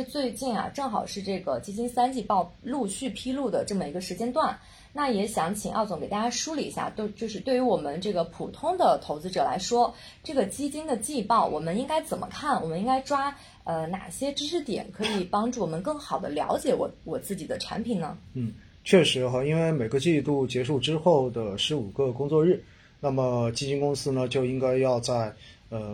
是最近啊，正好是这个基金三季报陆续披露的这么一个时间段。那也想请奥总给大家梳理一下，就是对于我们这个普通的投资者来说，这个基金的季报我们应该怎么看？我们应该抓哪些知识点可以帮助我们更好的了解我自己的产品呢？确实哈，因为每个季度结束之后的15个工作日，那么基金公司呢就应该要在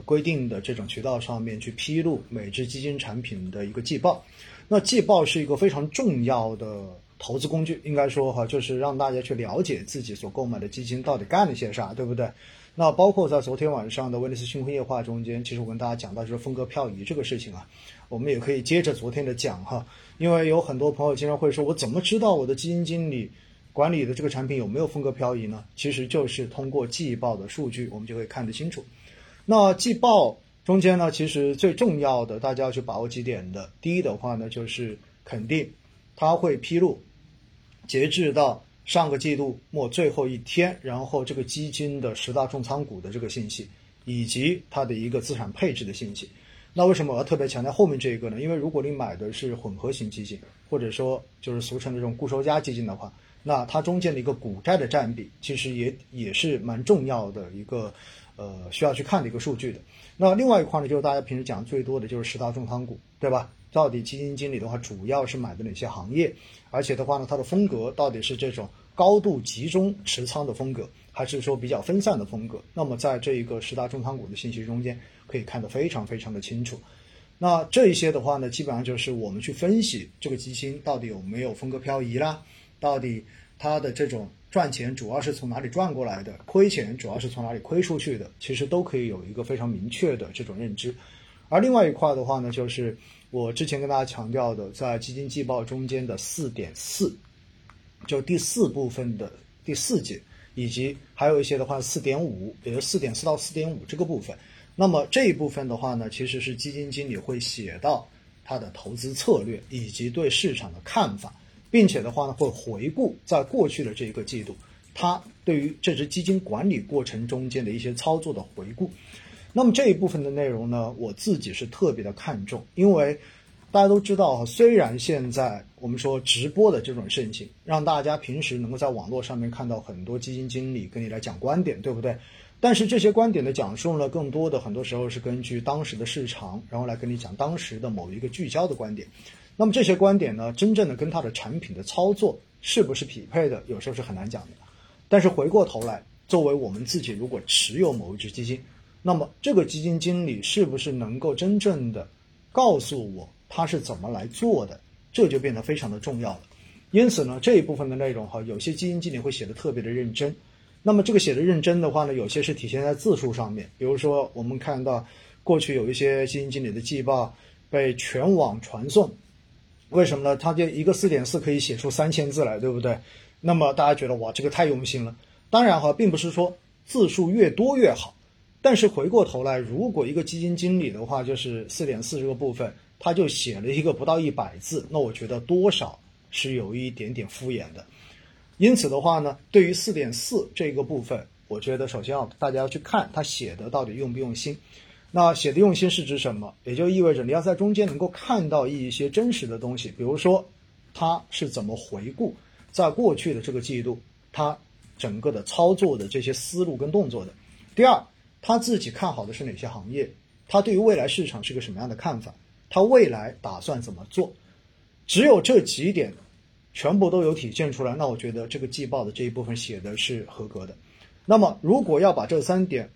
规定的这种渠道上面去披露每只基金产品的一个季报。那季报是一个非常重要的投资工具，应该说哈，就是让大家去了解自己所购买的基金到底干了些啥，对不对？那包括在昨天晚上的威尼斯新婚夜话中间，其实我跟大家讲到就是风格漂移这个事情啊，我们也可以接着昨天的讲哈，因为有很多朋友经常会说，我怎么知道我的基金经理管理的这个产品有没有风格漂移呢？其实就是通过季报的数据，我们就可以看得清楚。那季报中间呢，其实最重要的大家要去把握几点的，第一的话呢，就是肯定它会披露截至到上个季度末最后一天，然后这个基金的10大重仓股的这个信息，以及它的一个资产配置的信息。那为什么我要特别强调后面这一个呢？因为如果你买的是混合型基金，或者说就是俗称的这种固收加基金的话，那它中间的一个股债的占比，其实也是蛮重要的一个需要去看的一个数据的。那另外一块呢，就是大家平时讲最多的就是10大重仓股，对吧？到底基金经理的话主要是买的哪些行业，而且的话呢，它的风格到底是这种高度集中持仓的风格，还是说比较分散的风格？那么在这一个10大重仓股的信息中间可以看得非常非常的清楚。那这一些的话呢，基本上就是我们去分析这个基金到底有没有风格漂移啦，到底它的这种赚钱主要是从哪里赚过来的，亏钱主要是从哪里亏出去的，其实都可以有一个非常明确的这种认知。而另外一块的话呢，就是我之前跟大家强调的在基金季报中间的 4.4， 就第四部分的第四节，以及还有一些的话 4.5， 也就是 4.4 到 4.5 这个部分。那么这一部分的话呢，其实是基金经理会写到他的投资策略以及对市场的看法，并且的话呢，会回顾在过去的这一个季度他对于这支基金管理过程中间的一些操作的回顾。那么这一部分的内容呢，我自己是特别的看重，因为大家都知道，虽然现在我们说直播的这种盛行，让大家平时能够在网络上面看到很多基金经理跟你来讲观点，对不对？但是这些观点的讲述呢，更多的很多时候是根据当时的市场，然后来跟你讲当时的某一个聚焦的观点。那么这些观点呢，真正的跟它的产品的操作是不是匹配的，有时候是很难讲的。但是回过头来，作为我们自己如果持有某一只基金，那么这个基金经理是不是能够真正的告诉我他是怎么来做的，这就变得非常的重要了。因此呢，这一部分的内容哈，有些基金经理会写得特别的认真。那么这个写的认真的话呢，有些是体现在字数上面，比如说我们看到过去有一些基金经理的季报被全网传送，为什么呢？他就一个 4.4 可以写出3000字来，对不对？那么大家觉得哇，这个太用心了。当然哈，并不是说字数越多越好，但是回过头来，如果一个基金经理的话，就是 4.4 这个部分他就写了一个不到100字，那我觉得多少是有一点点敷衍的。因此的话呢，对于 4.4 这个部分，我觉得首先要大家要去看他写的到底用不用心。那写的用心是指什么？也就意味着你要在中间能够看到一些真实的东西，比如说他是怎么回顾在过去的这个季度他整个的操作的这些思路跟动作的。第二，他自己看好的是哪些行业，他对于未来市场是个什么样的看法，他未来打算怎么做。只有这几点全部都有体现出来，那我觉得这个季报的这一部分写的是合格的。那么如果要把这3点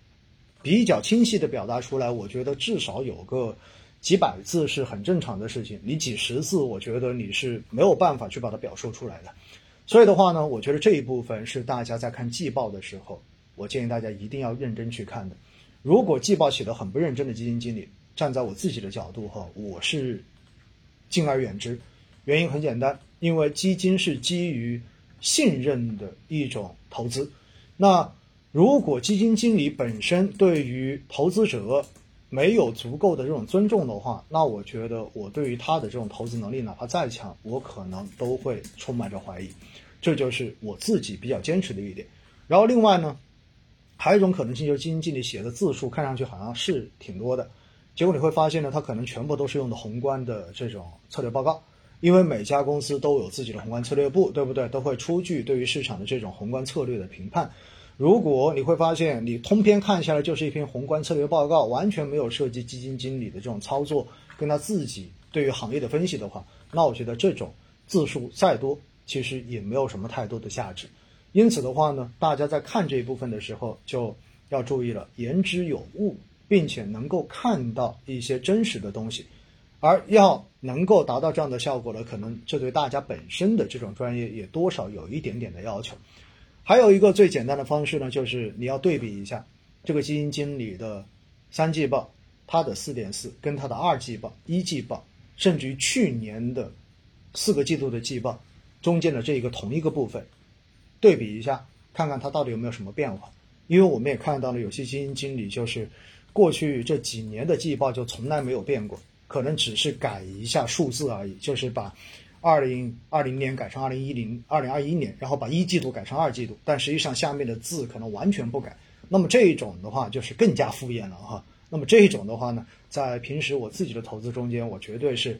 比较清晰的表达出来，我觉得至少有个几百字是很正常的事情，你几10字我觉得你是没有办法去把它表述出来的。所以的话呢，我觉得这一部分是大家在看季报的时候，我建议大家一定要认真去看的。如果季报写得很不认真的基金经理，站在我自己的角度哈，我是敬而远之。原因很简单，因为基金是基于信任的一种投资。那如果基金经理本身对于投资者没有足够的这种尊重的话，那我觉得我对于他的这种投资能力哪怕再强，我可能都会充满着怀疑。这就是我自己比较坚持的一点。然后另外呢，还有一种可能性就是基金经理写的字数看上去好像是挺多的，结果你会发现呢，它可能全部都是用的宏观的这种策略报告，因为每家公司都有自己的宏观策略部，对不对？都会出具对于市场的这种宏观策略的评判。如果你会发现你通篇看下来就是一篇宏观策略报告，完全没有涉及基金经理的这种操作跟他自己对于行业的分析的话，那我觉得这种字数再多其实也没有什么太多的价值。因此的话呢，大家在看这一部分的时候就要注意了，言之有物，并且能够看到一些真实的东西。而要能够达到这样的效果呢，可能这对大家本身的这种专业也多少有一点点的要求。还有一个最简单的方式呢，就是你要对比一下这个基金经理的三季报，他的 4.4 跟他的二季报、一季报，甚至于去年的4个季度的季报中间的这一个同一个部分，对比一下，看看它到底有没有什么变化。因为我们也看到了有些基金经理就是过去这几年的季报就从来没有变过，可能只是改一下数字而已，就是把2020年改成2010 2021年，然后把一季度改成二季度，但实际上下面的字可能完全不改。那么这一种的话就是更加敷衍了哈。那么这一种的话呢，在平时我自己的投资中间，我绝对是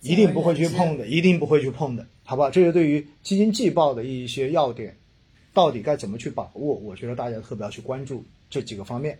一定不会去碰的，一定不会去碰的，好吧？这是对于基金季报的一些要点，到底该怎么去把握，我觉得大家特别要去关注这几个方面。